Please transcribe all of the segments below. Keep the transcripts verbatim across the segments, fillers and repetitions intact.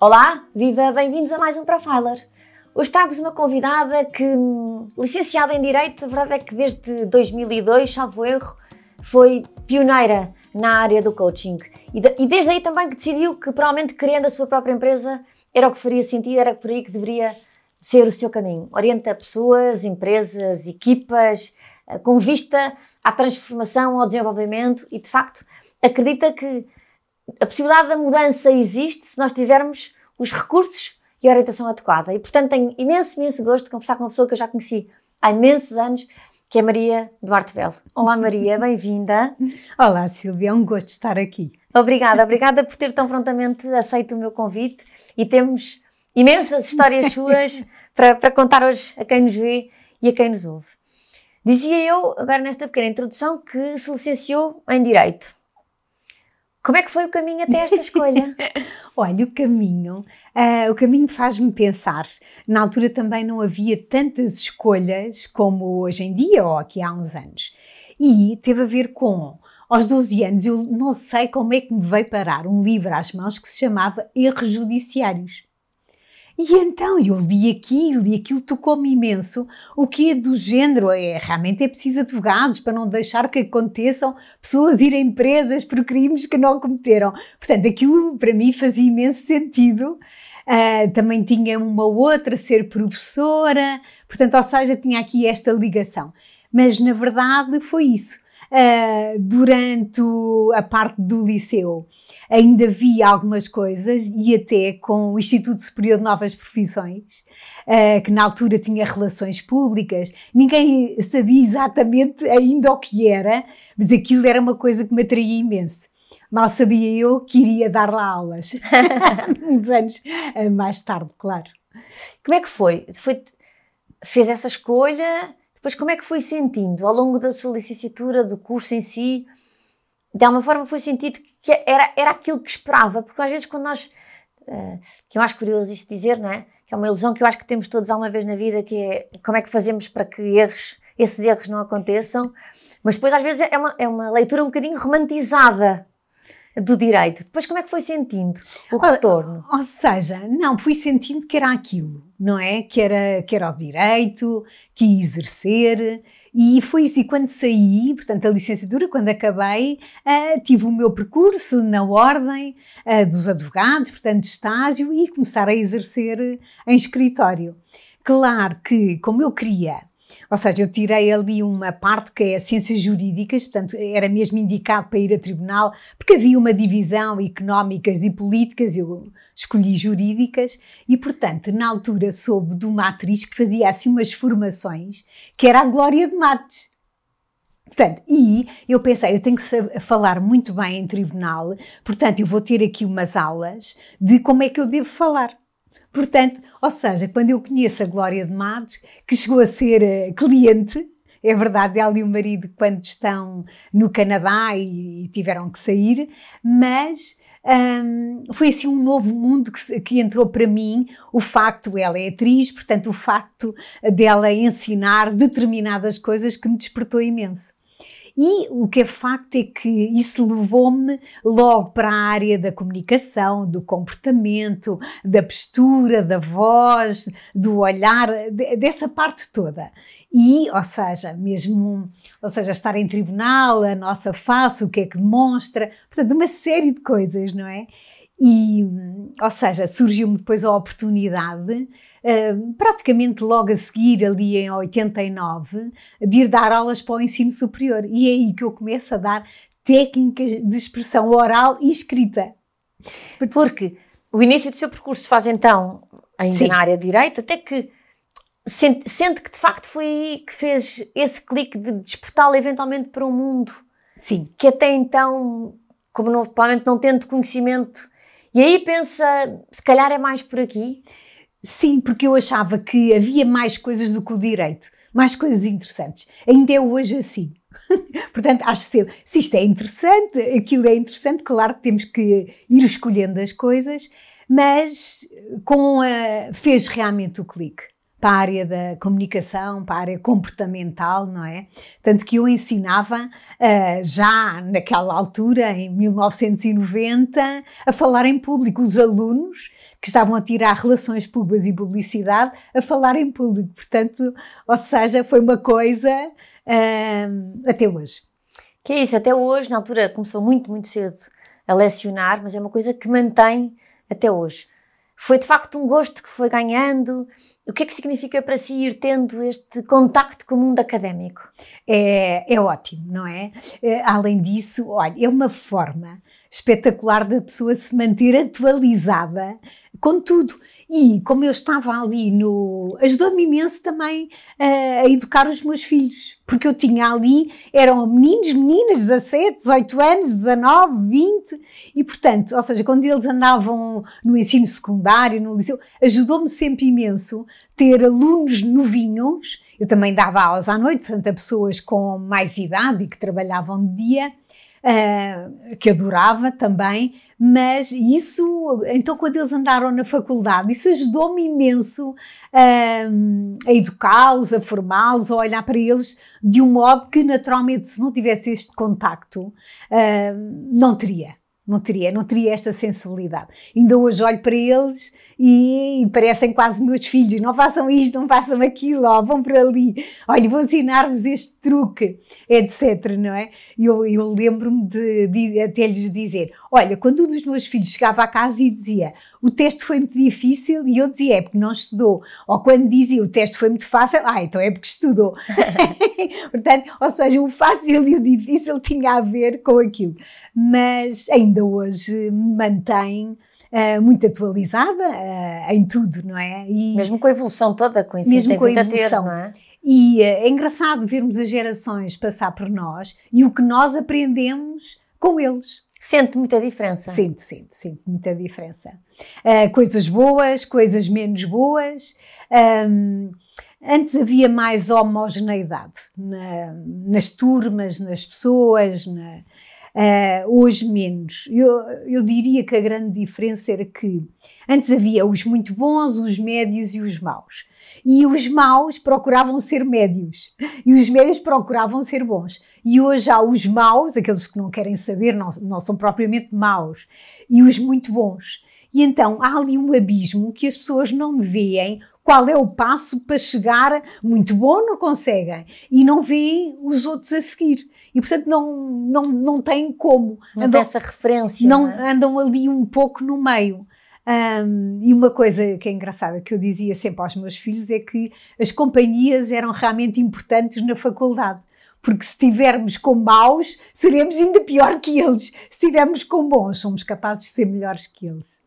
Olá, viva, bem-vindos a mais um Profiler. Hoje trago-vos uma convidada que, licenciada em Direito, a verdade é que desde dois mil e dois, salvo erro, foi pioneira na área do coaching. E, de, e desde aí também que decidiu que, provavelmente, criando a sua própria empresa, era o que faria sentido, era por aí que deveria ser o seu caminho. Orienta pessoas, empresas, equipas, com vista à transformação, ao desenvolvimento e, de facto, acredita que a possibilidade da mudança existe se nós tivermos os recursos e a orientação adequada. E, portanto, tenho imenso, imenso gosto de conversar com uma pessoa que eu já conheci há imensos anos, que é Maria Duarte Belo. Olá, Maria, bem-vinda. Olá, Silvia, é um gosto estar aqui. Obrigada, obrigada por ter tão prontamente aceito o meu convite e temos imensas histórias suas para, para contar hoje a quem nos vê e a quem nos ouve. Dizia eu, agora nesta pequena introdução, que se licenciou em Direito. Como é que foi o caminho até esta escolha? Olha, o caminho, uh, o caminho faz-me pensar. Na altura também não havia tantas escolhas como hoje em dia ou aqui há uns anos. E teve a ver com, aos doze anos, eu não sei como é que me veio parar um livro às mãos que se chamava Erros Judiciários. E então eu li aquilo e aquilo tocou-me imenso. O que é do género? É, realmente é preciso advogados para não deixar que aconteçam pessoas irem presas por crimes que não cometeram. Portanto, aquilo para mim fazia imenso sentido. Uh, também tinha uma outra, ser professora. Portanto, ou seja, tinha aqui esta ligação. Mas na verdade foi isso. Uh, durante a parte do liceu ainda vi algumas coisas e até com o Instituto Superior de Novas Profissões, uh, que na altura tinha relações públicas, ninguém sabia exatamente ainda o que era, mas aquilo era uma coisa que me atraía imenso. Mal sabia eu que iria dar lá aulas, uns anos mais tarde, claro. Como é que foi? foi? Fez essa escolha? Depois, como é que foi sentindo, ao longo da sua licenciatura, do curso em si, de alguma forma foi sentido que era, era aquilo que esperava? Porque às vezes quando nós, uh, que eu acho curioso isto dizer, não é? Que é uma ilusão que eu acho que temos todos alguma vez na vida, que é como é que fazemos para que erros, esses erros não aconteçam, mas depois às vezes é uma, é uma leitura um bocadinho romantizada do direito. Depois, como é que foi sentindo o retorno? Ou, ou seja, não, fui sentindo que era aquilo, não é? Que era, que era o direito, que ia exercer, e foi isso. E quando saí, portanto, a licenciatura, quando acabei, uh, tive o meu percurso na ordem uh, dos advogados, portanto, de estágio, e começar a exercer em escritório. Claro que, como eu queria, ou seja, eu tirei ali uma parte que é a ciências jurídicas, portanto era mesmo indicado para ir a tribunal, porque havia uma divisão económicas e políticas, eu escolhi jurídicas e, portanto, na altura soube de uma atriz que fazia assim umas formações, que era a Glória de Martes. Portanto, e eu pensei, eu tenho que saber, falar muito bem em tribunal, portanto eu vou ter aqui umas aulas de como é que eu devo falar. Portanto, ou seja, quando eu conheço a Glória de Martes, que chegou a ser uh, cliente, é verdade, ela e o marido quando estão no Canadá e, e tiveram que sair, mas um, foi assim um novo mundo que, que entrou para mim, o facto, ela é atriz, portanto o facto dela ensinar determinadas coisas que me despertou imenso. E o que é facto é que isso levou-me logo para a área da comunicação, do comportamento, da postura, da voz, do olhar, dessa parte toda. E, ou seja, mesmo, ou seja, estar em tribunal, a nossa face, o que é que demonstra, portanto, uma série de coisas, não é? E, ou seja, surgiu-me depois a oportunidade, praticamente logo a seguir, ali em oitenta e nove, de ir dar aulas para o ensino superior. E é aí que eu começo a dar técnicas de expressão oral e escrita. Porque o início do seu percurso se faz então ainda na área de Direito, até que sente, sente que de facto foi aí que fez esse clique de despertá-lo eventualmente para um mundo. Sim. Que até então, como não, provavelmente não tendo conhecimento, e aí pensa, se calhar é mais por aqui. Sim, porque eu achava que havia mais coisas do que o direito, mais coisas interessantes. Ainda é hoje assim. Portanto, acho sempre, se isto é interessante, aquilo é interessante, claro que temos que ir escolhendo as coisas, mas com a, fez realmente o clique. para a área da comunicação, para a área comportamental, não é? Tanto que eu ensinava uh, já naquela altura, em mil novecentos e noventa, a falar em público, os alunos que estavam a tirar relações públicas e publicidade a falar em público, portanto, ou seja, foi uma coisa uh, até hoje. Que é isso, até hoje, na altura começou muito, muito cedo a lecionar, mas é uma coisa que mantém até hoje. Foi de facto um gosto que foi ganhando. O que é que significa para si ir tendo este contacto com o mundo académico? É, é ótimo, não é? é? Além disso, olha, é uma forma espetacular da pessoa se manter atualizada com tudo. E como eu estava ali no... ajudou-me imenso também uh, a educar os meus filhos, porque eu tinha ali, eram meninos, meninas, dezassete, dezoito anos, dezanove, vinte, e portanto, ou seja, quando eles andavam no ensino secundário, no liceu, ajudou-me sempre imenso ter alunos novinhos. Eu também dava aulas à noite, portanto, a pessoas com mais idade e que trabalhavam de dia, Uh, que adorava também, mas isso, então quando eles andaram na faculdade, isso ajudou-me imenso uh, a educá-los, a formá-los, a olhar para eles de um modo que naturalmente, se não tivesse este contacto, uh, não teria, não teria, não teria esta sensibilidade. Ainda hoje olho para eles e, e parecem quase meus filhos, não façam isto, não façam aquilo, ó, vão por ali, olha, vou ensinar-vos este truque, etcétera, não é? Eu, eu lembro-me de, de até lhes dizer, olha, quando um dos meus filhos chegava à casa e dizia, o teste foi muito difícil, e eu dizia, é porque não estudou, ou quando dizia, o teste foi muito fácil, ah, então é porque estudou. Portanto, ou seja, o fácil e o difícil tinha a ver com aquilo, mas ainda hoje me mantém Uh, muito atualizada uh, em tudo, não é? E mesmo com a evolução toda, com isso mesmo tem com a evolução, ter, não é? E uh, é engraçado vermos as gerações passar por nós e o que nós aprendemos com eles. Sente muita diferença? Sinto, sinto, sinto muita diferença. Uh, coisas boas, coisas menos boas. Um, antes havia mais homogeneidade na, nas turmas, nas pessoas, na... Uh, hoje menos. Eu, eu diria que a grande diferença era que antes havia os muito bons, os médios e os maus. E os maus procuravam ser médios. E os médios procuravam ser bons. E hoje há os maus, aqueles que não querem saber, não, não são propriamente maus. E os muito bons. E então há ali um abismo que as pessoas não veem qual é o passo para chegar muito bom, não conseguem. E não veem os outros a seguir. E, portanto, não, não, não têm como. Não andam, tem essa referência. Não, não é? Andam ali um pouco no meio. Um, e uma coisa que é engraçada, que eu dizia sempre aos meus filhos, é que as companhias eram realmente importantes na faculdade. Porque se estivermos com maus, seremos ainda pior que eles. Se estivermos com bons, somos capazes de ser melhores que eles.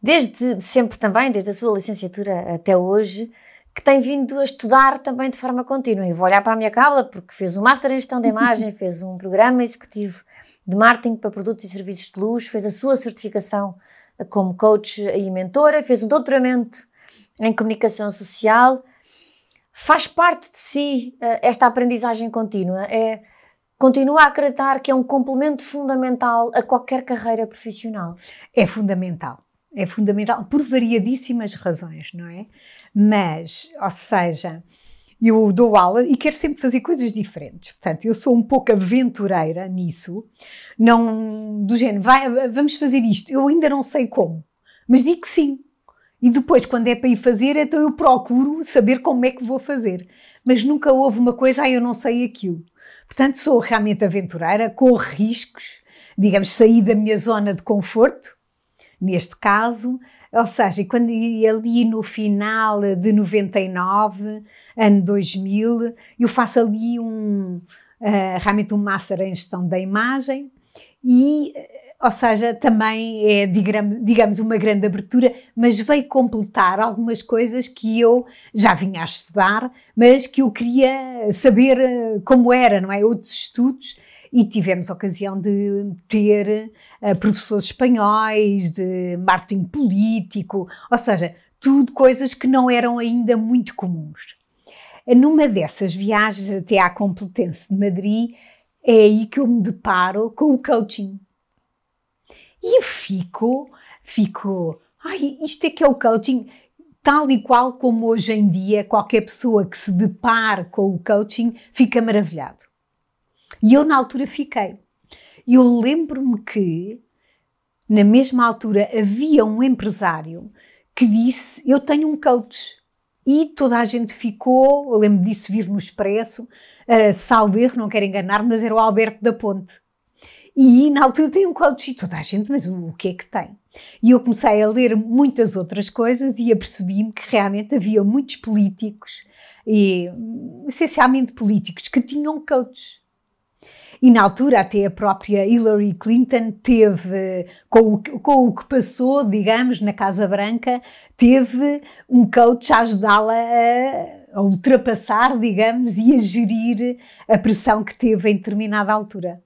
Desde sempre também, desde a sua licenciatura até hoje, que tem vindo a estudar também de forma contínua. E vou olhar para a minha cábula, porque fez um Master em Gestão da Imagem, fez um programa executivo de marketing para produtos e serviços de luxo, fez a sua certificação como coach e mentora, fez um doutoramento em comunicação social. Faz parte de si esta aprendizagem contínua? É, continua a acreditar que é um complemento fundamental a qualquer carreira profissional? É fundamental. É fundamental, por variadíssimas razões, não é? Mas, ou seja, eu dou aula e quero sempre fazer coisas diferentes. Portanto, eu sou um pouco aventureira nisso. Não do género, vai, vamos fazer isto. Eu ainda não sei como, mas digo que sim. E depois, quando é para ir fazer, então eu procuro saber como é que vou fazer. Mas nunca houve uma coisa, ah, eu não sei aquilo. Portanto, sou realmente aventureira, corro riscos, digamos, saí da minha zona de conforto, neste caso, ou seja, quando, ali no final de noventa e nove, ano dois mil, eu faço ali um, uh, realmente um Master em Gestão da Imagem e, ou seja, também é, digamos, uma grande abertura, mas veio completar algumas coisas que eu já vinha a estudar, mas que eu queria saber como era, não é? Outros estudos. E tivemos a ocasião de ter uh, professores espanhóis, de marketing político, ou seja, tudo coisas que não eram ainda muito comuns. Numa dessas viagens até à Complutense de Madrid, é aí que eu me deparo com o coaching. E eu fico, fico, ai, isto é que é o coaching... tal e qual como hoje em dia qualquer pessoa que se depare com o coaching fica maravilhado. E eu na altura fiquei. Eu lembro-me que na mesma altura havia um empresário que disse, eu tenho um coach. E toda a gente ficou, eu lembro disso vir no Expresso, uh, salvo erro, não quero enganar, mas era o Alberto da Ponte. E na altura eu tenho um coach e toda a gente, mas o que é que tem? E eu comecei a ler muitas outras coisas e apercebi-me que realmente havia muitos políticos, e, essencialmente políticos, que tinham coaches. E na altura até a própria Hillary Clinton teve, com o, com o que passou, digamos, na Casa Branca, teve um coach a ajudá-la a, a ultrapassar, digamos, e a gerir a pressão que teve em determinada altura.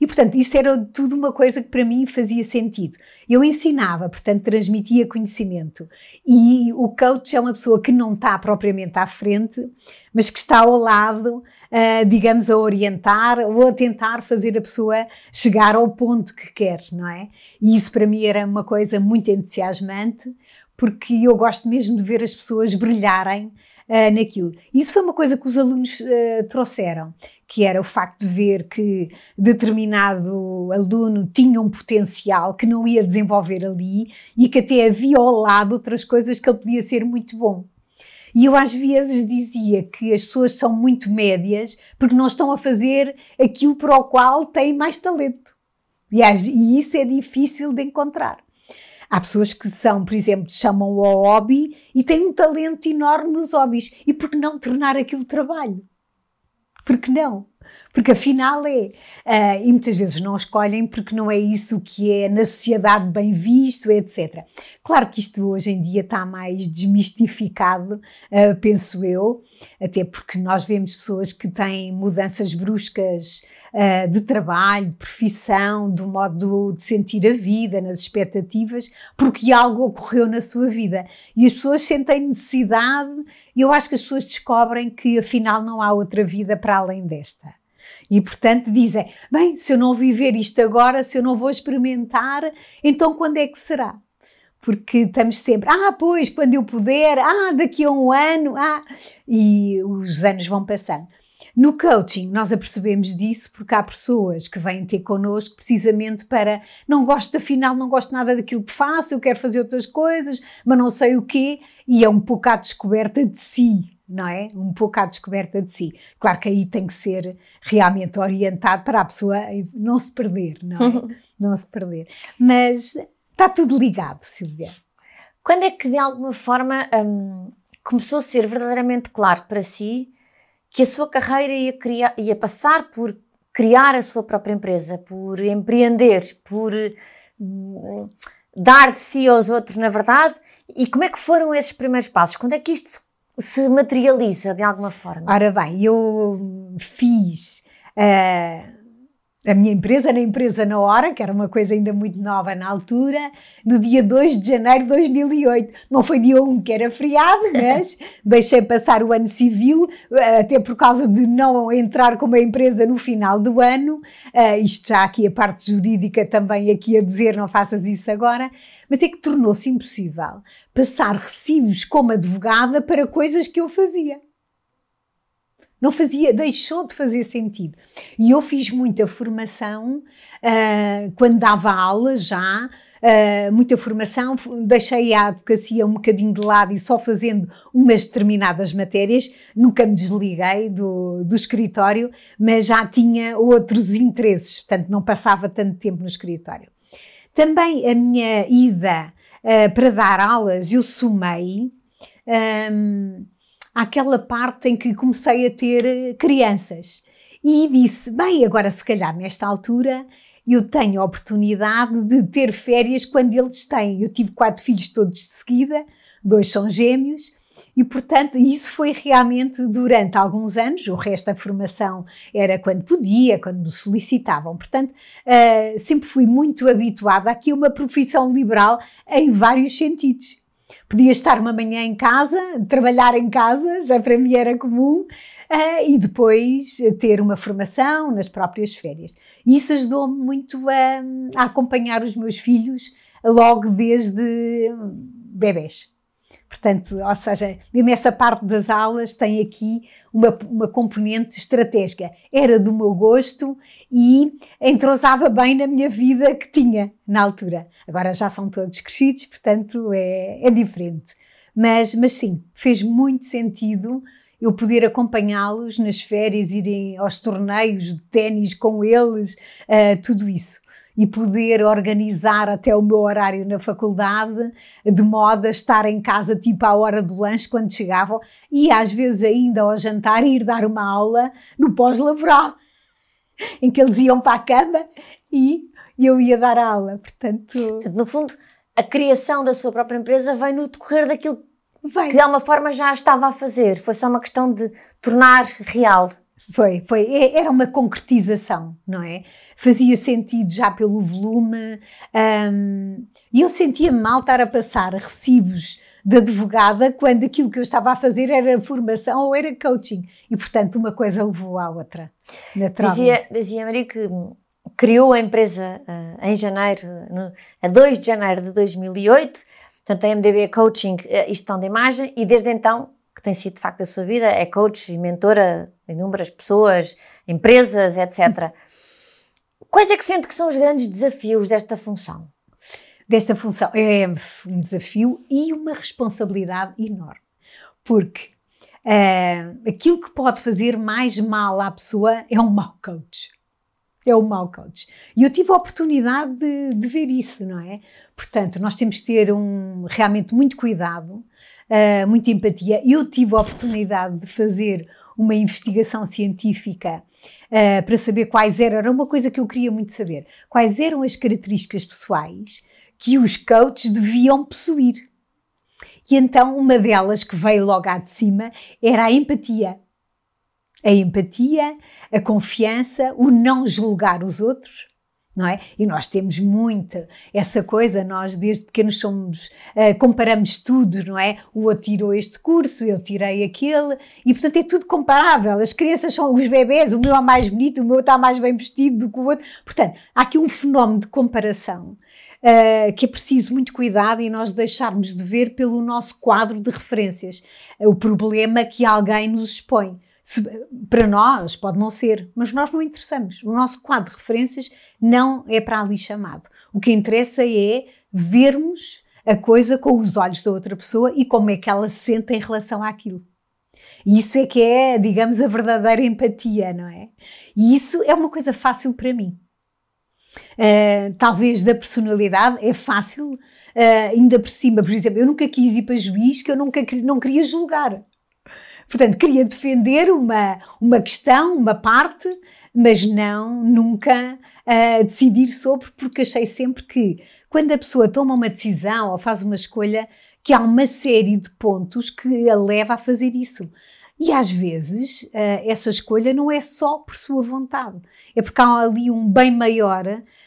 E, portanto, isso era tudo uma coisa que para mim fazia sentido. Eu ensinava, portanto, transmitia conhecimento. E o coach é uma pessoa que não está propriamente à frente, mas que está ao lado, uh, digamos, a orientar ou a tentar fazer a pessoa chegar ao ponto que quer, não é? E isso para mim era uma coisa muito entusiasmante, porque eu gosto mesmo de ver as pessoas brilharem Uh, naquilo. Isso foi uma coisa que os alunos uh, trouxeram, que era o facto de ver que determinado aluno tinha um potencial que não ia desenvolver ali e que até havia ao lado outras coisas que ele podia ser muito bom. E eu às vezes dizia que as pessoas são muito médias porque não estão a fazer aquilo para o qual têm mais talento. E, às, e isso é difícil de encontrar. Há pessoas que são, por exemplo, chamam-o ao hobby e têm um talento enorme nos hobbies. E por que não tornar aquilo trabalho? Por que não? Porque afinal é. Uh, e muitas vezes não escolhem porque não é isso que é na sociedade bem visto, etcétera. Claro que isto hoje em dia está mais desmistificado, uh, penso eu, até porque nós vemos pessoas que têm mudanças bruscas uh, de trabalho, de profissão, do modo de sentir a vida, nas expectativas, porque algo ocorreu na sua vida. E as pessoas sentem necessidade, e eu acho que as pessoas descobrem que afinal não há outra vida para além desta. E, portanto, dizem, bem, se eu não viver isto agora, se eu não vou experimentar, então quando é que será? Porque estamos sempre, ah, pois, quando eu puder, ah, daqui a um ano, ah... E os anos vão passando. No coaching, nós apercebemos disso porque há pessoas que vêm ter connosco precisamente para, não gosto, afinal, não gosto nada daquilo que faço, eu quero fazer outras coisas, mas não sei o quê, e é um pouco à descoberta de si. Não é? Um pouco à descoberta de si. Claro que aí tem que ser realmente orientado para a pessoa não se perder, não é? Não se perder. Mas está tudo ligado, Silvia. Quando é que, de alguma forma, hum, começou a ser verdadeiramente claro para si que a sua carreira ia, criar, ia passar por criar a sua própria empresa, por empreender, por hum, dar de si aos outros, na verdade? E como é que foram esses primeiros passos? Quando é que isto se se materializa de alguma forma? Ora bem, eu fiz uh, a minha empresa na empresa na hora, que era uma coisa ainda muito nova na altura, no dia dois de janeiro de dois mil e oito. Não foi dia um que era feriado, mas deixei passar o ano civil, uh, até por causa de não entrar com uma empresa no final do ano. Uh, isto já aqui, a parte jurídica também aqui a dizer, não faças isso agora. Mas é que tornou-se impossível passar recibos como advogada para coisas que eu fazia. Não fazia, deixou de fazer sentido. E eu fiz muita formação, uh, quando dava aula já, uh, muita formação, deixei a advocacia um bocadinho de lado e só fazendo umas determinadas matérias, nunca me desliguei do, do escritório, mas já tinha outros interesses, portanto não passava tanto tempo no escritório. Também a minha ida uh, para dar aulas, eu somei um, àquela parte em que comecei a ter crianças. E disse, bem, agora se calhar nesta altura eu tenho a oportunidade de ter férias quando eles têm. Eu tive quatro filhos todos de seguida, dois são gêmeos. E, portanto, isso foi realmente durante alguns anos, o resto da formação era quando podia, quando me solicitavam. Portanto, uh, sempre fui muito habituada aqui a uma profissão liberal em vários sentidos. Podia estar uma manhã em casa, trabalhar em casa, já para mim era comum, uh, e depois ter uma formação nas próprias férias. E isso ajudou-me muito a, a acompanhar os meus filhos logo desde bebés. Portanto, ou seja, mesmo essa parte das aulas tem aqui uma, uma componente estratégica. Era do meu gosto e entrosava bem na minha vida que tinha na altura. Agora já são todos crescidos, portanto é, é diferente. Mas, mas sim, fez muito sentido eu poder acompanhá-los nas férias, irem aos torneios de ténis com eles, uh, tudo isso. E poder organizar até o meu horário na faculdade, de modo a estar em casa tipo à hora do lanche quando chegavam, e às vezes ainda ao jantar ir dar uma aula no pós-laboral, em que eles iam para a cama e eu ia dar a aula, portanto... No fundo, a criação da sua própria empresa vem no decorrer daquilo vem. que de alguma forma já estava a fazer, foi só uma questão de tornar real. Foi, foi, era uma concretização, não é? Fazia sentido já pelo volume, hum, e eu sentia-me mal estar a passar recibos de advogada quando aquilo que eu estava a fazer era formação ou era coaching, e portanto uma coisa levou à outra, naturalmente. Dizia, dizia Maria que criou a empresa uh, em janeiro, no, a dois de janeiro de dois mil e oito, portanto a M D B Coaching, uh, gestão da imagem, e desde então, que tem sido de facto a sua vida, é coach e mentora de inúmeras pessoas, empresas, etcétera. Quais é que sente que são os grandes desafios desta função? Desta função é um desafio e uma responsabilidade enorme, porque uh, aquilo que pode fazer mais mal à pessoa é um mau coach. É o mau coach. E eu tive a oportunidade de, de ver isso, não é? Portanto, nós temos que ter um, realmente muito cuidado, uh, muita empatia. Eu tive a oportunidade de fazer uma investigação científica uh, para saber quais eram, era uma coisa que eu queria muito saber, quais eram as características pessoais que os coaches deviam possuir. E então uma delas que veio logo à de cima era a empatia. A empatia, a confiança, o não julgar os outros, não é? E nós temos muito essa coisa, nós desde pequenos somos, uh, comparamos tudo, não é? O outro tirou este curso, eu tirei aquele, e portanto é tudo comparável, as crianças são os bebés, o meu é mais bonito, o meu está mais bem vestido do que o outro, portanto, há aqui um fenómeno de comparação uh, que é preciso muito cuidado e nós deixarmos de ver pelo nosso quadro de referências, o problema que alguém nos expõe. Se, para nós pode não ser, mas nós não interessamos. O nosso quadro de referências não é para ali chamado. O que interessa é vermos a coisa com os olhos da outra pessoa e como é que ela se sente em relação àquilo. E isso é que é, digamos, a verdadeira empatia, não é? E isso é uma coisa fácil para mim. Uh, talvez da personalidade é fácil, uh, ainda por cima, por exemplo, eu nunca quis ir para juiz, que eu nunca não queria julgar. Portanto, queria defender uma, uma questão, uma parte, mas não nunca uh, decidir sobre, porque achei sempre que quando a pessoa toma uma decisão ou faz uma escolha, que há uma série de pontos que a leva a fazer isso. E às vezes uh, essa escolha não é só por sua vontade, é porque há ali um bem maior,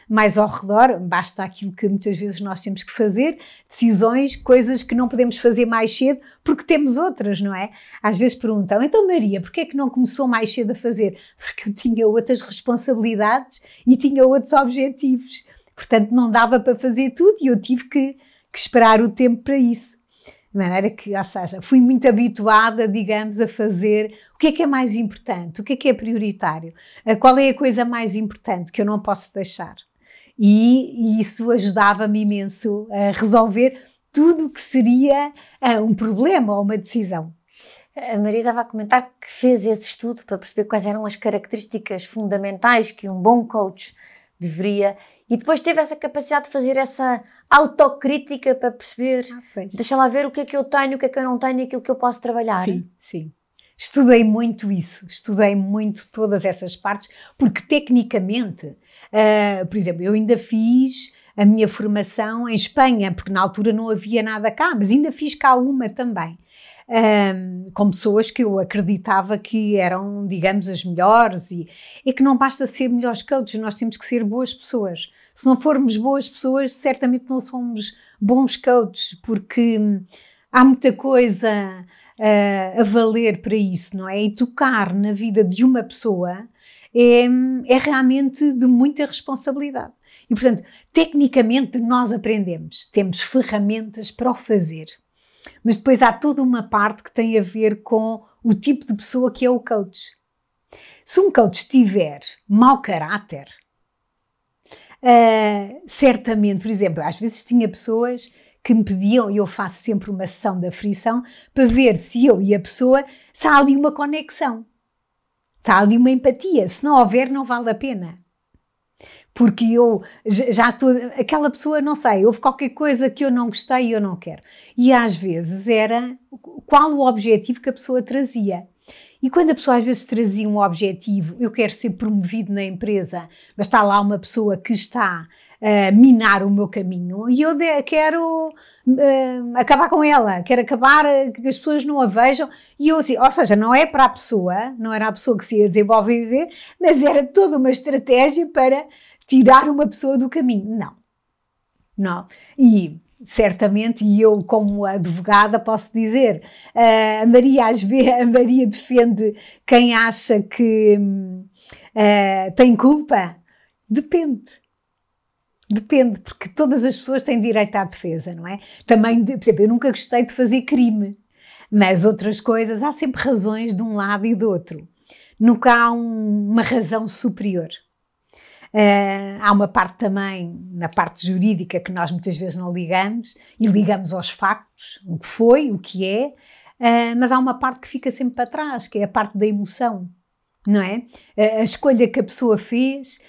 mais ao redor, basta aquilo que muitas vezes nós temos que fazer, decisões, coisas que não podemos fazer mais cedo porque temos outras, não é? Às vezes perguntam, então Maria, porquê é que não começou mais cedo a fazer? Porque eu tinha outras responsabilidades e tinha outros objetivos, portanto não dava para fazer tudo e eu tive que, que esperar o tempo para isso. De maneira que, ou seja, fui muito habituada, digamos, a fazer o que é que é mais importante, o que é que é prioritário, qual é a coisa mais importante que eu não posso deixar. E, e isso ajudava-me imenso a resolver tudo o que seria um problema ou uma decisão. A Maria estava a comentar que fez esse estudo para perceber quais eram as características fundamentais que um bom coach deveria, e depois teve essa capacidade de fazer essa autocrítica para perceber, ah, deixa lá ver o que é que eu tenho, o que é que eu não tenho e aquilo que eu posso trabalhar. Sim, sim. Estudei muito isso, estudei muito todas essas partes, porque tecnicamente, uh, por exemplo, eu ainda fiz a minha formação em Espanha, porque na altura não havia nada cá, mas ainda fiz cá uma também. Um, com pessoas que eu acreditava que eram, digamos, as melhores, e é que não basta ser melhores coaches, nós temos que ser boas pessoas. Se não formos boas pessoas, certamente não somos bons coaches, porque há muita coisa uh, a valer para isso, não é? E tocar na vida de uma pessoa é, é realmente de muita responsabilidade. E, portanto, tecnicamente nós aprendemos, temos ferramentas para o fazer. Mas depois há toda uma parte que tem a ver com o tipo de pessoa que é o coach. Se um coach tiver mau caráter, uh, certamente, por exemplo, às vezes tinha pessoas que me pediam, e eu faço sempre uma sessão de aflição, para ver se eu e a pessoa, se há ali uma conexão, se há ali uma empatia. Se não houver, não vale a pena. Porque eu já estou, aquela pessoa, não sei, houve qualquer coisa que eu não gostei e eu não quero. E às vezes era qual o objetivo que a pessoa trazia. E quando a pessoa às vezes trazia um objetivo, eu quero ser promovido na empresa, mas está lá uma pessoa que está a minar o meu caminho e eu de, quero uh, acabar com ela, quero acabar que as pessoas não a vejam. E eu, assim, ou seja, não é para a pessoa, não era a pessoa que se ia desenvolver e viver, mas era toda uma estratégia para tirar uma pessoa do caminho. Não, não. E certamente, e eu como advogada posso dizer, a Maria, às vezes, a Maria defende quem acha que uh, tem culpa. Depende. Depende, porque todas as pessoas têm direito à defesa, não é? Também, por exemplo, eu nunca gostei de fazer crime, mas outras coisas, há sempre razões de um lado e do outro. Nunca há um, uma razão superior. Uh, há uma parte também, na parte jurídica, que nós muitas vezes não ligamos, e ligamos aos factos, o que foi, o que é, uh, mas há uma parte que fica sempre para trás, que é a parte da emoção, não é? Uh, a escolha que a pessoa fez...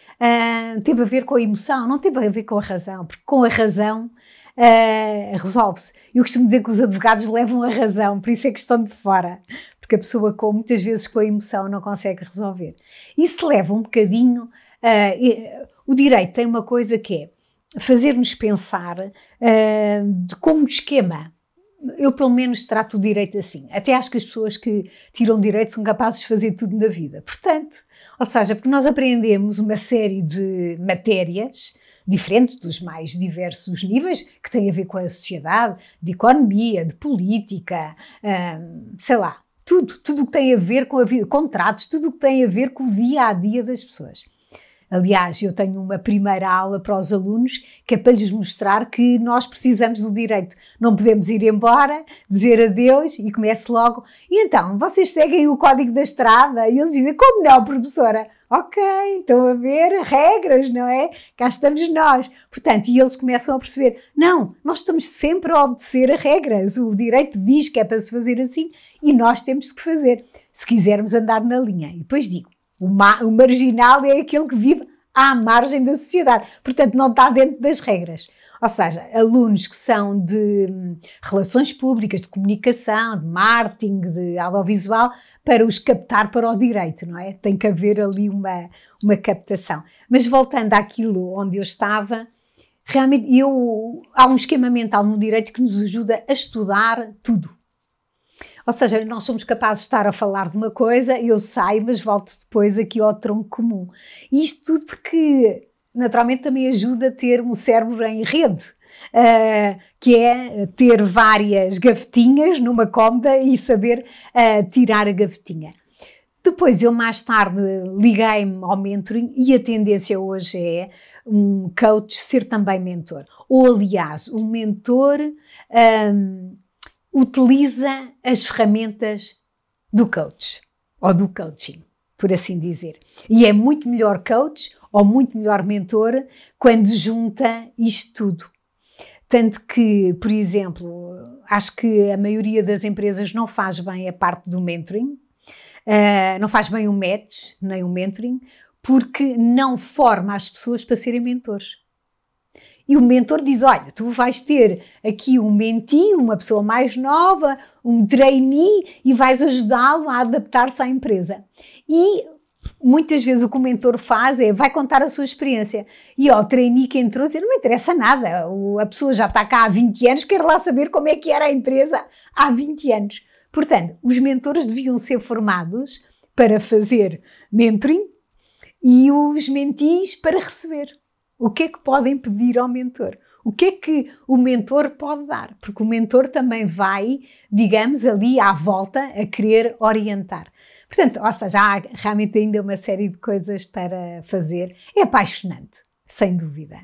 Uh, teve a ver com a emoção, não teve a ver com a razão, porque com a razão uh, resolve-se. Eu costumo dizer que os advogados levam a razão, por isso é que estão de fora, porque a pessoa com, muitas vezes com a emoção não consegue resolver. Isso leva um bocadinho... Uh, o direito tem uma coisa que é fazer-nos pensar uh, de como esquema. Eu pelo menos trato o direito assim, até acho que as pessoas que tiram direito são capazes de fazer tudo na vida, portanto, ou seja, porque nós aprendemos uma série de matérias diferentes dos mais diversos níveis, que têm a ver com a sociedade, de economia, de política, hum, sei lá, tudo, tudo o que tem a ver com a vida, contratos, tudo o que tem a ver com o dia-a-dia das pessoas. Aliás, eu tenho uma primeira aula para os alunos que é para lhes mostrar que nós precisamos do direito. Não podemos ir embora, dizer adeus e começo logo. E então, vocês seguem o código da estrada? E eles dizem, como não, professora? Ok, estão a ver regras, não é? Cá estamos nós. Portanto, e eles começam a perceber, não, nós estamos sempre a obedecer a regras. O direito diz que é para se fazer assim e nós temos que fazer, se quisermos andar na linha. E depois digo, o marginal é aquele que vive à margem da sociedade, portanto não está dentro das regras. Ou seja, alunos que são de relações públicas, de comunicação, de marketing, de audiovisual, para os captar para o direito, não é? Tem que haver ali uma, uma captação. Mas voltando àquilo onde eu estava, realmente eu, há um esquema mental no direito que nos ajuda a estudar tudo. Ou seja, nós somos capazes de estar a falar de uma coisa, eu saio, mas volto depois aqui ao tronco comum. E isto tudo porque, naturalmente, também ajuda a ter um cérebro em rede, uh, que é ter várias gavetinhas numa cômoda e saber uh, tirar a gavetinha. Depois, eu mais tarde liguei-me ao mentoring e a tendência hoje é um coach ser também mentor. Ou, aliás, um mentor... Um, utiliza as ferramentas do coach, ou do coaching, por assim dizer. E é muito melhor coach, ou muito melhor mentor, quando junta isto tudo. Tanto que, por exemplo, acho que a maioria das empresas não faz bem a parte do mentoring, não faz bem o match, nem o mentoring, porque não forma as pessoas para serem mentores. E o mentor diz, olha, tu vais ter aqui um mentee, uma pessoa mais nova, um trainee, e vais ajudá-lo a adaptar-se à empresa. E muitas vezes o que o mentor faz é, vai contar a sua experiência. E ó, o trainee que entrou, diz, não me interessa nada, a pessoa já está cá há vinte anos, quer lá saber como é que era a empresa há vinte anos. Portanto, os mentores deviam ser formados para fazer mentoring e os mentees para receber. O que é que podem pedir ao mentor? O que é que o mentor pode dar? Porque o mentor também vai, digamos, ali à volta a querer orientar. Portanto, ou seja, há realmente ainda uma série de coisas para fazer. É apaixonante, sem dúvida.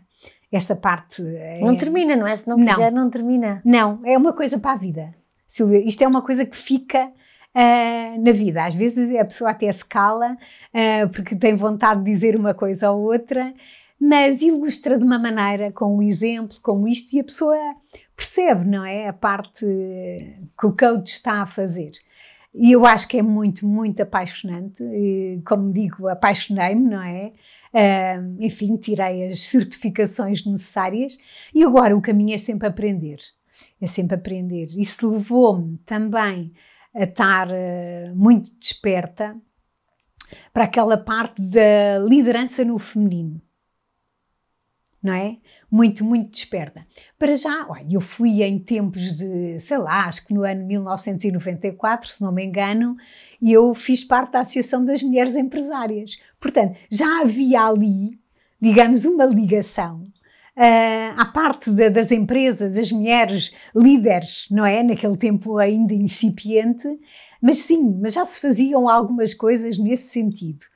Esta parte... É... Não termina, não é? Se não quiser, não. não termina. Não, é uma coisa para a vida. Silvia, isto é uma coisa que fica uh, na vida. Às vezes a pessoa até se cala uh, porque tem vontade de dizer uma coisa ou outra, mas ilustra de uma maneira, com um exemplo, como isto, e a pessoa percebe, não é? A parte que o coach está a fazer. E eu acho que é muito, muito apaixonante. E, como digo, apaixonei-me, não é? Uh, enfim, tirei as certificações necessárias e agora o caminho é sempre aprender. É sempre aprender. Isso levou-me também a estar uh, muito desperta para aquela parte da liderança no feminino. Não é? Muito, muito desperta. Para já, olha, eu fui em tempos de, sei lá, acho que no ano mil novecentos e noventa e quatro, se não me engano, e eu fiz parte da Associação das Mulheres Empresárias. Portanto, já havia ali, digamos, uma ligação uh, à parte de, das empresas, das mulheres líderes, não é? Naquele tempo ainda incipiente, mas sim, mas já se faziam algumas coisas nesse sentido.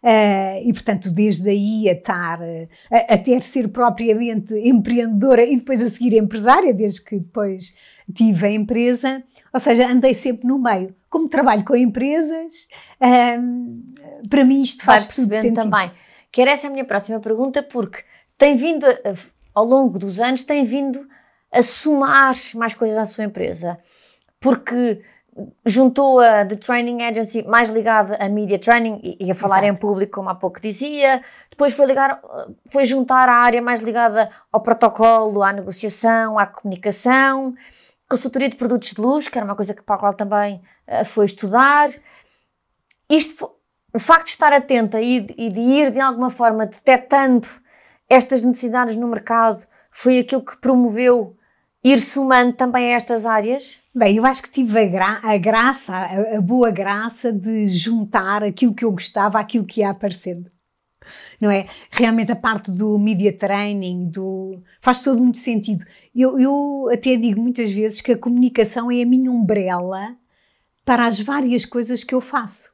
Uh, e portanto desde aí a estar, a, a ter ser propriamente empreendedora e depois a seguir empresária, desde que depois tive a empresa, ou seja, andei sempre no meio. Como trabalho com empresas, uh, para mim isto faz tudo sentido. Também, que era essa a minha próxima pergunta, porque tem vindo, a, ao longo dos anos, tem vindo a somar mais coisas à sua empresa, porque juntou a The Training Agency, mais ligada a Media Training e a falar Exato. Em público, como há pouco dizia. Depois foi, ligar, foi juntar a área mais ligada ao protocolo, à negociação, à comunicação, consultoria de produtos de luxo, que era uma coisa que, para a qual também uh, foi estudar. Isto foi, o facto de estar atenta e de, e de ir, de alguma forma, detectando estas necessidades no mercado, foi aquilo que promoveu ir somando também a estas áreas? Bem, eu acho que tive a, gra- a graça, a, a boa graça de juntar aquilo que eu gostava àquilo que ia aparecendo, não é? Realmente a parte do media training, do... faz todo muito sentido. Eu, eu até digo muitas vezes que a comunicação é a minha umbrella para as várias coisas que eu faço.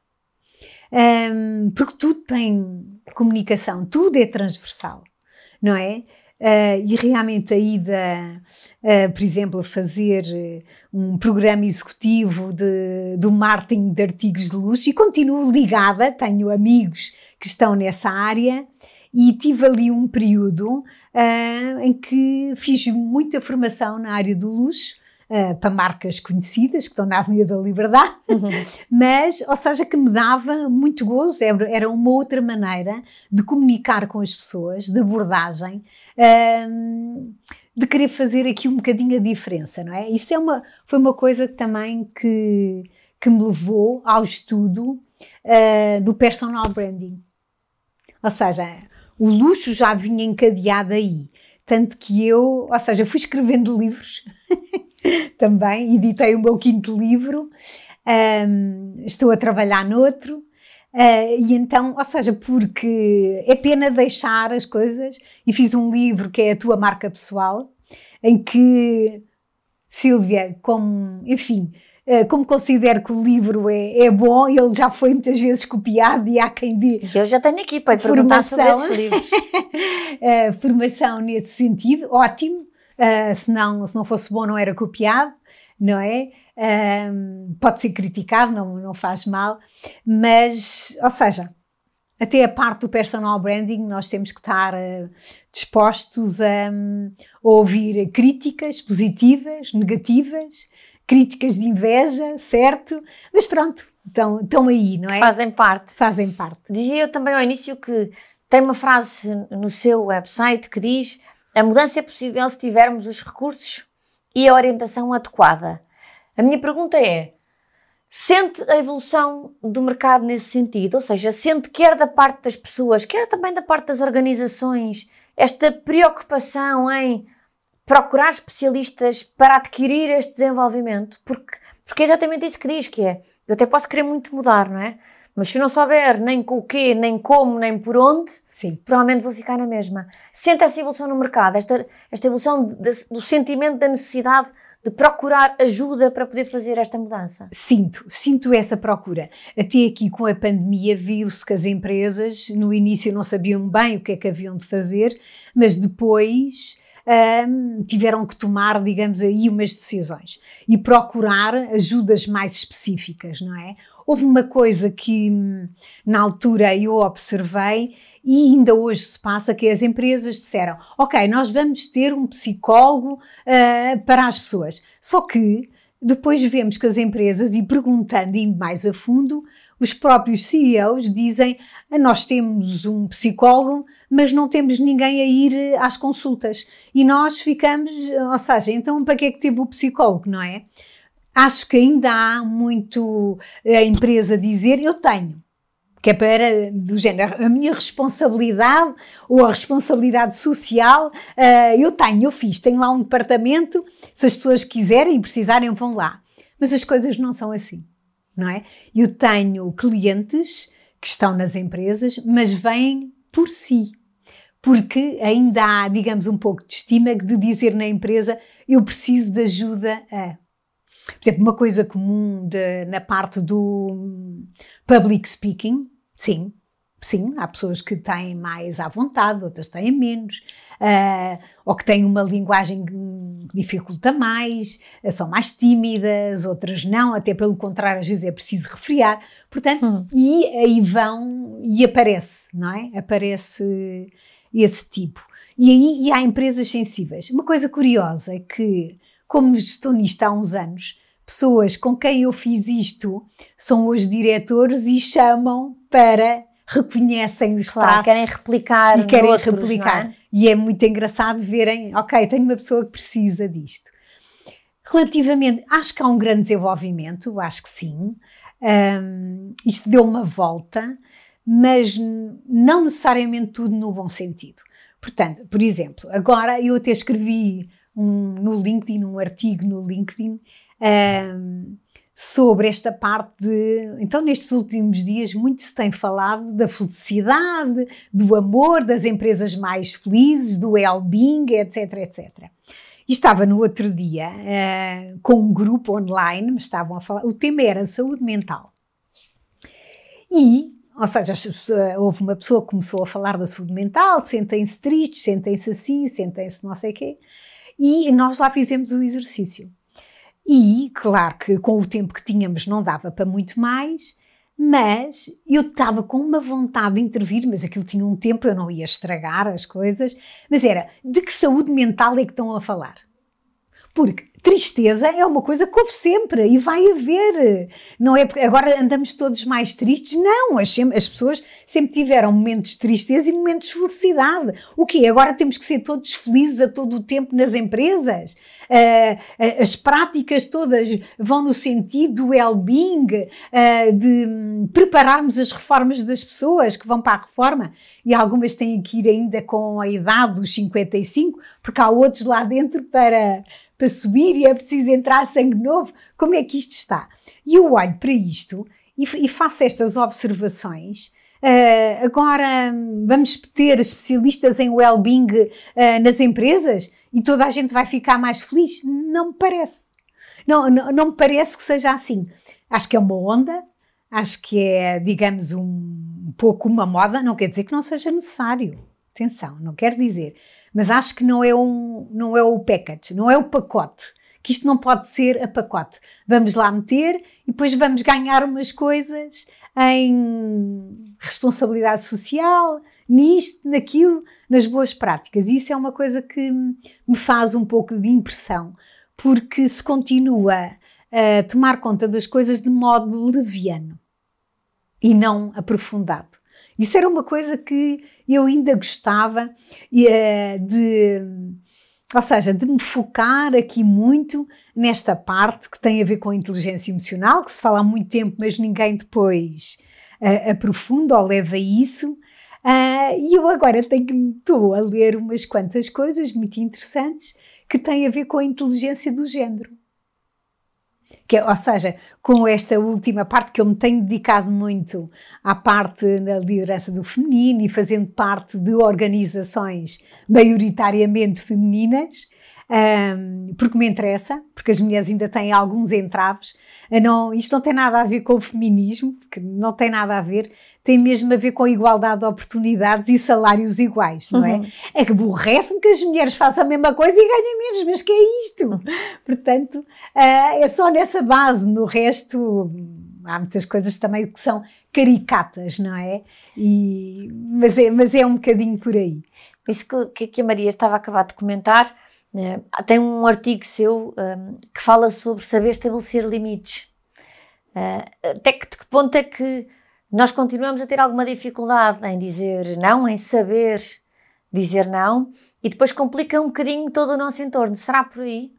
Um, porque tudo tem comunicação, tudo é transversal, não é? Uh, e realmente a ida, uh, por exemplo, a fazer um programa executivo de, do marketing de artigos de luxo, e continuo ligada, tenho amigos que estão nessa área, e tive ali um período uh, em que fiz muita formação na área do luxo, uh, para marcas conhecidas, que estão na Avenida da Liberdade, uhum. mas, ou seja, que me dava muito gozo, era uma outra maneira de comunicar com as pessoas, de abordagem, Um, de querer fazer aqui um bocadinho a diferença, não é? Isso é uma, foi uma coisa também que, que me levou ao estudo uh, do personal branding. Ou seja, o luxo já vinha encadeado aí, tanto que eu, ou seja, fui escrevendo livros também, editei o meu quinto livro, um, estou a trabalhar noutro. Uh, e então, ou seja, porque é pena deixar as coisas, e fiz um livro que é a tua marca pessoal, em que, Silvia, como, enfim, uh, como considero que o livro é, é bom, ele já foi muitas vezes copiado e há quem diga... Eu já tenho aqui para perguntar sobre esses livros. uh, formação nesse sentido, ótimo, uh, se não, se não fosse bom não era copiado, não é? Um, pode ser criticado, não, não faz mal, mas, ou seja, até a parte do personal branding nós temos que estar uh, dispostos a um, ouvir críticas positivas, negativas, críticas de inveja, certo? Mas pronto, estão, estão aí, não é? Fazem parte. Fazem parte. Dizia eu também ao início que tem uma frase no seu website que diz: a mudança é possível se tivermos os recursos e a orientação adequada. A minha pergunta é, sente a evolução do mercado nesse sentido? Ou seja, sente quer da parte das pessoas, quer também da parte das organizações, esta preocupação em procurar especialistas para adquirir este desenvolvimento? Porque, porque é exatamente isso que diz, que é, eu até posso querer muito mudar, não é? Mas se eu não souber nem com o quê, nem como, nem por onde, Sim. provavelmente vou ficar na mesma. Sente essa evolução no mercado, esta, esta evolução de, de, do sentimento da necessidade de procurar ajuda para poder fazer esta mudança? Sinto, sinto essa procura. Até aqui com a pandemia viu-se que as empresas no início não sabiam bem o que é que haviam de fazer, mas depois um, tiveram que tomar, digamos aí, umas decisões e procurar ajudas mais específicas, não é? Houve uma coisa que na altura eu observei e ainda hoje se passa, que as empresas disseram, ok, nós vamos ter um psicólogo uh, para as pessoas, só que depois vemos que as empresas, e perguntando indo mais a fundo, os próprios C E Os dizem, nós temos um psicólogo, mas não temos ninguém a ir às consultas. E nós ficamos, ou seja, então para que é que teve o psicólogo, não é? Acho que ainda há muito a empresa dizer, eu tenho, que é para, do género, a minha responsabilidade ou a responsabilidade social, uh, eu tenho, eu fiz, tenho lá um departamento, se as pessoas quiserem e precisarem vão lá. Mas as coisas não são assim, não é? Eu tenho clientes que estão nas empresas, mas vêm por si, porque ainda há, digamos, um pouco de estima de dizer na empresa, eu preciso de ajuda a... Por exemplo, uma coisa comum de, na parte do public speaking, sim, sim, há pessoas que têm mais à vontade, outras têm menos, uh, ou que têm uma linguagem que dificulta mais, são mais tímidas, outras não, até pelo contrário, às vezes é preciso refriar, portanto, hum. e aí vão, e aparece, não é? Aparece esse tipo. E aí e há empresas sensíveis. Uma coisa curiosa é que, como estou nisto há uns anos, pessoas com quem eu fiz isto são hoje diretores e chamam para, reconhecem os claro, traços. Querem replicar. E querem outros, replicar. É? E é muito engraçado verem, ok, tenho uma pessoa que precisa disto. Relativamente, acho que há um grande desenvolvimento, acho que sim. Um, isto deu uma volta, mas não necessariamente tudo no bom sentido. Portanto, por exemplo, agora eu até escrevi... Um, no LinkedIn, um artigo no LinkedIn um, sobre esta parte de... Então, nestes últimos dias, muito se tem falado da felicidade, do amor, das empresas mais felizes, do well-being, etc, etcétera. E estava no outro dia uh, com um grupo online, me estavam a falar... O tema era saúde mental. E... Ou seja, houve uma pessoa que começou a falar da saúde mental, sentem-se tristes, sentem-se assim, sentem-se não sei o quê, e nós lá fizemos o exercício. E, claro que com o tempo que tínhamos não dava para muito mais, mas eu estava com uma vontade de intervir, mas aquilo tinha um tempo, eu não ia estragar as coisas, mas era, de que saúde mental é que estão a falar? Porque tristeza é uma coisa que houve sempre e vai haver, não é porque agora andamos todos mais tristes, não, as, as pessoas sempre tiveram momentos de tristeza e momentos de felicidade. O quê? Agora temos que ser todos felizes a todo o tempo nas empresas? Uh, as práticas todas vão no sentido do well-being, uh, de prepararmos as reformas das pessoas que vão para a reforma, e algumas têm que ir ainda com a idade dos cinquenta e cinco, porque há outros lá dentro para... para subir e é preciso entrar sangue novo, como é que isto está? E eu olho para isto e, e faço estas observações, uh, agora vamos ter especialistas em well-being uh, nas empresas e toda a gente vai ficar mais feliz? Não me parece, não, não, não me parece que seja assim. Acho que é uma onda, acho que é, digamos, um pouco uma moda, não quer dizer que não seja necessário. Atenção, não quero dizer, mas acho que não é, um, não é o package, não é o pacote, que isto não pode ser a pacote. Vamos lá meter e depois vamos ganhar umas coisas em responsabilidade social, nisto, naquilo, nas boas práticas. Isso é uma coisa que me faz um pouco de impressão, porque se continua a tomar conta das coisas de modo leviano e não aprofundado. Isso era uma coisa que eu ainda gostava de, ou seja, de me focar aqui muito nesta parte que tem a ver com a inteligência emocional, que se fala há muito tempo, mas ninguém depois aprofunda ou leva isso. E eu agora tenho, estou a ler umas quantas coisas muito interessantes que têm a ver com a inteligência do género. Que, ou seja, com esta última parte que eu me tenho dedicado muito à parte da liderança do feminino e fazendo parte de organizações maioritariamente femininas, um, porque me interessa, porque as mulheres ainda têm alguns entraves. Não, isto não tem nada a ver com o feminismo, porque não tem nada a ver, tem mesmo a ver com a igualdade de oportunidades e salários iguais, não é? Uhum. É que aborrece-me que as mulheres façam a mesma coisa e ganhem menos, mas que é isto? Portanto, uh, é só nessa base, no resto... Há muitas coisas também que são caricatas, não é? E, mas, é mas é um bocadinho por aí. Isso que, que a Maria estava a acabar de comentar, né? Tem um artigo seu um, que fala sobre saber estabelecer limites. Uh, até que, de que ponto é que nós continuamos a ter alguma dificuldade em dizer não, em saber dizer não, e depois complica um bocadinho todo o nosso entorno. Será por aí?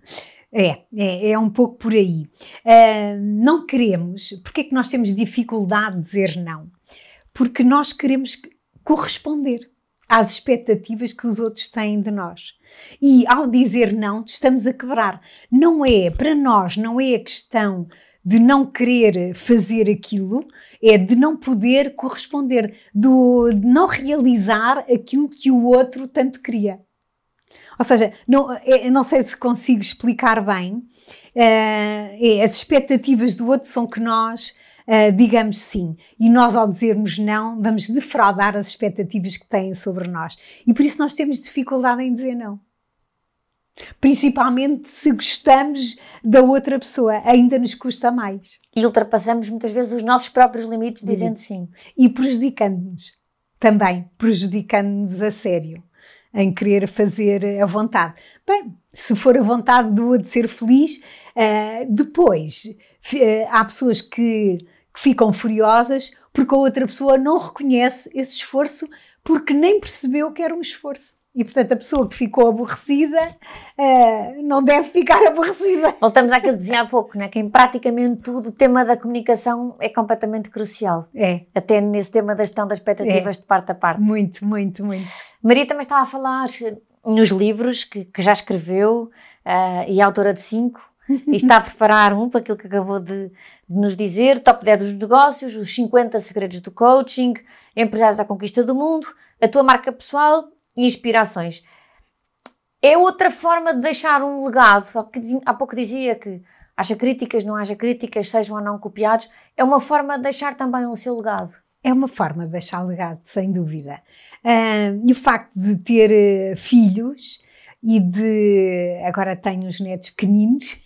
É, é, é um pouco por aí. Uh, não queremos... Porquê é que nós temos dificuldade de dizer não? Porque nós queremos corresponder às expectativas que os outros têm de nós. E ao dizer não, estamos a quebrar. Não é, para nós, não é a questão de não querer fazer aquilo, é de não poder corresponder, do, de não realizar aquilo que o outro tanto queria. Ou seja, não, não sei se consigo explicar bem, uh, as expectativas do outro são que nós uh, digamos sim, e nós ao dizermos não vamos defraudar as expectativas que têm sobre nós, e por isso nós temos dificuldade em dizer não. Principalmente se gostamos da outra pessoa, ainda nos custa mais. E ultrapassamos muitas vezes os nossos próprios limites sim. Dizendo sim. E prejudicando-nos também, prejudicando-nos a sério. Em querer fazer a vontade. Bem, se for a vontade do outro ser feliz, uh, depois uh, há pessoas que, que ficam furiosas porque a outra pessoa não reconhece esse esforço porque nem percebeu que era um esforço. E, portanto, a pessoa que ficou aborrecida uh, não deve ficar aborrecida. Voltamos àquilo que dizia há pouco, né? Que em praticamente tudo o tema da comunicação é completamente crucial. É. Até nesse tema da gestão das expectativas é. De parte a parte. Muito, muito, muito. Maria também estava a falar nos livros que, que já escreveu uh, e é autora de cinco. E está a preparar um para aquilo que acabou de, de nos dizer. Top dez dos negócios, os cinquenta segredos do coaching, empresários à conquista do mundo, a tua marca pessoal... Inspirações. É outra forma de deixar um legado. Há pouco dizia que haja críticas, não haja críticas, sejam ou não copiados. É uma forma de deixar também o seu legado. É uma forma de deixar legado, sem dúvida. Uh, e o facto de ter uh, filhos e de... Agora tenho os netos pequeninos.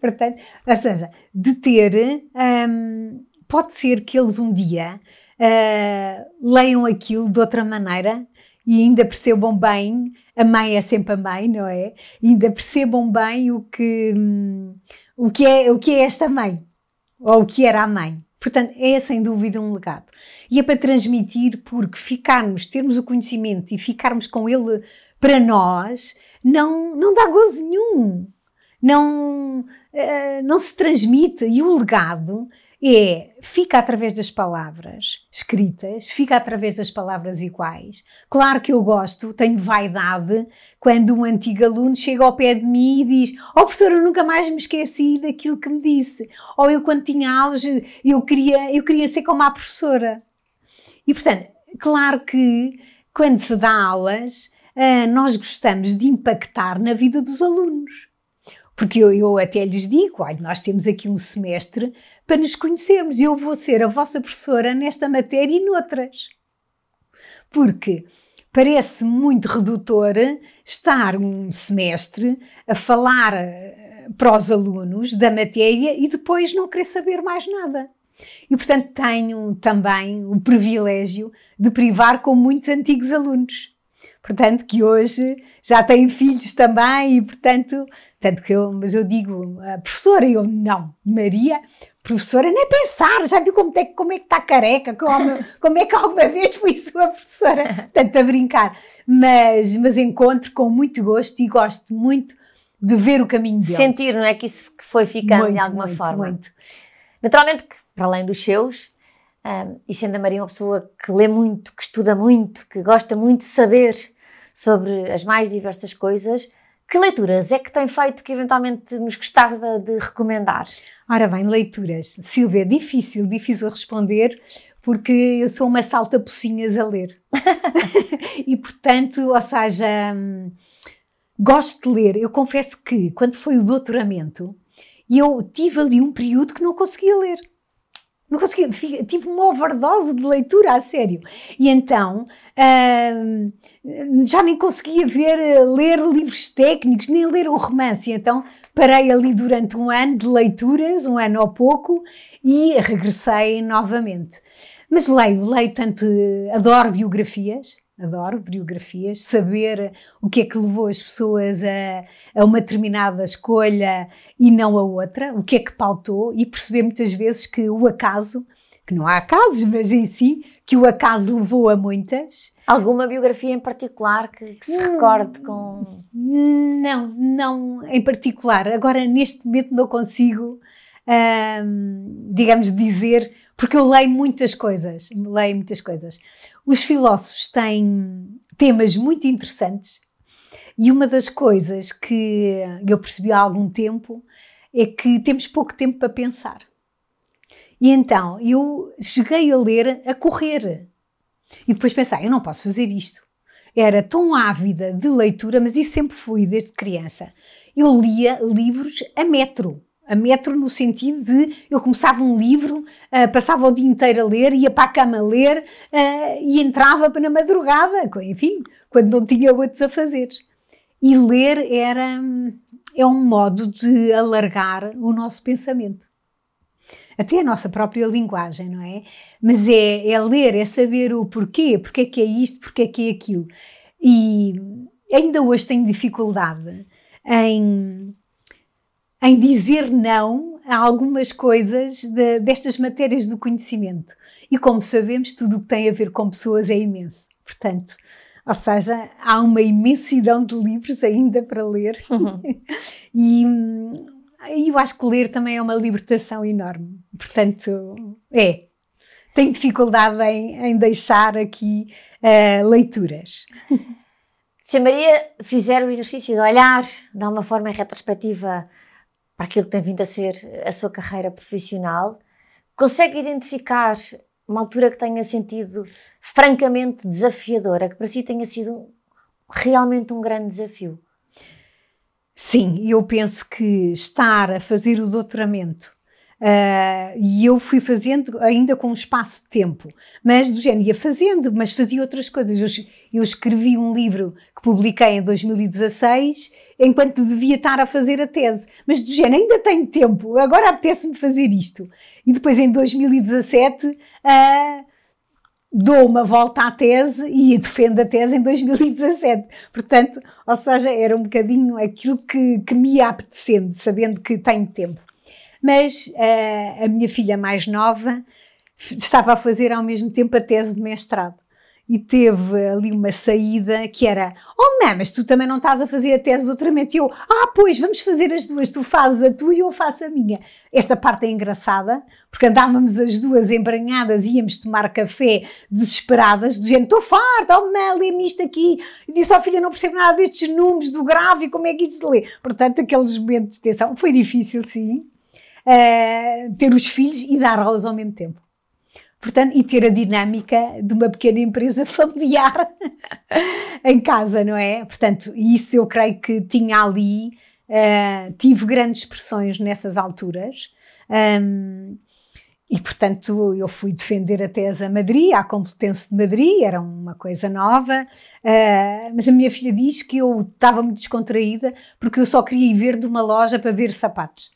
Portanto, ou seja, de ter... Um, pode ser que eles um dia uh, leiam aquilo de outra maneira... E ainda percebam bem, a mãe é sempre a mãe, não é? E ainda percebam bem o que, o, que é, o que é esta mãe, ou o que era a mãe. Portanto, é sem dúvida um legado. E é para transmitir, porque ficarmos, termos o conhecimento e ficarmos com ele para nós, não, não dá gozo nenhum. Não, uh, não se transmite. E o legado... É, fica através das palavras escritas, fica através das palavras iguais. Claro que eu gosto, tenho vaidade, quando um antigo aluno chega ao pé de mim e diz: "Oh, professora, eu nunca mais me esqueci daquilo que me disse." Ou eu, quando tinha aulas, eu queria, eu queria ser como a professora. E, portanto, claro que quando se dá aulas, nós gostamos de impactar na vida dos alunos. Porque eu, eu até lhes digo: olha, nós temos aqui um semestre para nos conhecermos. Eu vou ser a vossa professora nesta matéria e noutras. Porque parece muito redutor estar um semestre a falar para os alunos da matéria e depois não querer saber mais nada. E, portanto, tenho também o privilégio de privar com muitos antigos alunos. Portanto, que hoje já têm filhos também e, portanto, tanto que eu, mas eu digo, a professora, eu não, Maria, professora, nem pensar, já viu como é, como é que está careca, como, como é que alguma vez fui sua professora, tanto a brincar, mas, mas encontro com muito gosto e gosto muito de ver o caminho deles. Sentir, não é, que isso foi ficando muito, de alguma muito, forma. Muito. Naturalmente, para além dos seus... Um, e sendo a Maria uma pessoa que lê muito, que estuda muito, que gosta muito de saber sobre as mais diversas coisas, que leituras é que tem feito que eventualmente nos gostava de recomendar? Ora bem, leituras. Silvia, é difícil, difícil responder, porque eu sou uma salta-pocinhas a ler. E portanto, ou seja, Gosto de ler. Eu confesso que, quando foi o doutoramento, eu tive ali um período que não conseguia ler. Não conseguia, tive uma overdose de leitura, a sério. E então, hum, já nem conseguia ver, ler livros técnicos, nem ler um romance. E então, parei ali durante um ano de leituras, um ano ou pouco, e regressei novamente. Mas leio, leio tanto, adoro biografias. Adoro biografias, saber o que é que levou as pessoas a, a uma determinada escolha e não a outra, o que é que pautou, e perceber muitas vezes que o acaso, que não há acasos, mas em si, que o acaso levou a muitas. Alguma biografia em particular que, que se hum, recorde com... Não, não em particular. Agora, neste momento, não consigo, hum, digamos, dizer... Porque eu leio muitas coisas, leio muitas coisas. Os filósofos têm temas muito interessantes e uma das coisas que eu percebi há algum tempo é que temos pouco tempo para pensar. E então eu cheguei a ler a correr e depois pensei, eu não posso fazer isto. Era tão ávida de leitura, mas isso sempre fui, desde criança. Eu lia livros a metro. A metro no sentido de eu começava um livro, uh, passava o dia inteiro a ler, ia para a cama a ler uh, e entrava na madrugada, enfim, quando não tinha outros a fazer. E ler era, é um modo de alargar o nosso pensamento. Até a nossa própria linguagem, não é? Mas é, é ler, é saber o porquê, porque é que é isto, porque é que é aquilo. E ainda hoje tenho dificuldade em... em dizer não a algumas coisas de, destas matérias do conhecimento. E como sabemos, tudo o que tem a ver com pessoas é imenso. Portanto, ou seja, há uma imensidão de livros ainda para ler. Uhum. e, e eu acho que ler também é uma libertação enorme. Portanto, é. Tenho dificuldade em, em deixar aqui uh, leituras. Se a Maria fizer o exercício de olhar, de alguma forma em retrospectiva, para aquilo que tem vindo a ser a sua carreira profissional, consegue identificar uma altura que tenha sentido francamente desafiadora, que para si tenha sido realmente um grande desafio? Sim, eu penso que estar a fazer o doutoramento, uh, e eu fui fazendo ainda com um espaço de tempo, mas do género ia fazendo, mas fazia outras coisas. Eu, eu escrevi um livro que publiquei em dois mil e dezasseis, enquanto devia estar a fazer a tese, mas do género, ainda tenho tempo, agora apetece-me fazer isto. E depois em dois mil e dezassete uh, dou uma volta à tese e defendo a tese em dois mil e dezassete. Portanto, ou seja, era um bocadinho aquilo que, que me ia apetecendo, sabendo que tenho tempo. Mas uh, a minha filha mais nova estava a fazer ao mesmo tempo a tese de mestrado. E teve ali uma saída que era, oh mãe, mas tu também não estás a fazer a tese de doutoramento. E eu, ah pois, vamos fazer as duas, tu fazes a tua e eu faço a minha. Esta parte é engraçada, porque andávamos as duas embranhadas, íamos tomar café desesperadas, do género, estou farta, oh mãe, lê-me isto aqui. E disse, oh filha, não percebo nada destes números do gráfico, como é que isto se lê? Portanto, aqueles momentos de tensão, foi difícil sim, uh, ter os filhos e dar aulas ao mesmo tempo. Portanto, e ter a dinâmica de uma pequena empresa familiar em casa, não é? Portanto, isso eu creio que tinha ali, uh, tive grandes pressões nessas alturas, um, e portanto eu fui defender a tese a Madrid, à Complutense de Madrid, era uma coisa nova, uh, mas a minha filha diz que eu estava muito descontraída porque eu só queria ir ver de uma loja para ver sapatos,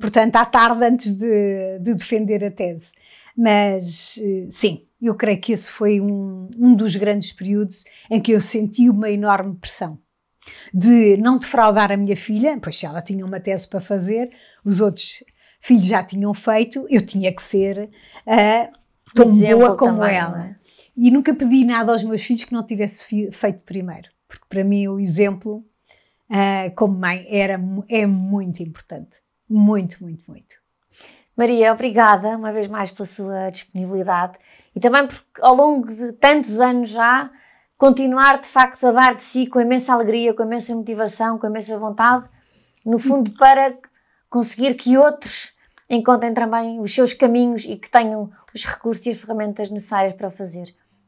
portanto à tarde antes de, de defender a tese. Mas, sim, eu creio que esse foi um, um dos grandes períodos em que eu senti uma enorme pressão de não defraudar a minha filha, pois se ela tinha uma tese para fazer, os outros filhos já tinham feito, eu tinha que ser uh, tão boa como ela. E nunca pedi nada aos meus filhos que não tivesse feito primeiro, porque para mim o exemplo, uh, como mãe, era, é muito importante. Muito, muito, muito. Maria, obrigada uma vez mais pela sua disponibilidade e também porque ao longo de tantos anos já continuar de facto a dar de si com imensa alegria, com imensa motivação, com imensa vontade, no fundo para conseguir que outros encontrem também os seus caminhos e que tenham os recursos e as ferramentas necessárias para o fazer.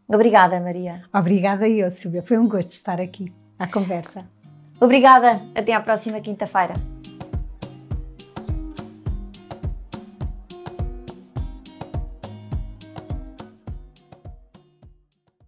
Obrigada, Maria. Obrigada eu, Silvia. Foi um gosto estar aqui à conversa. Obrigada, até à próxima quinta-feira.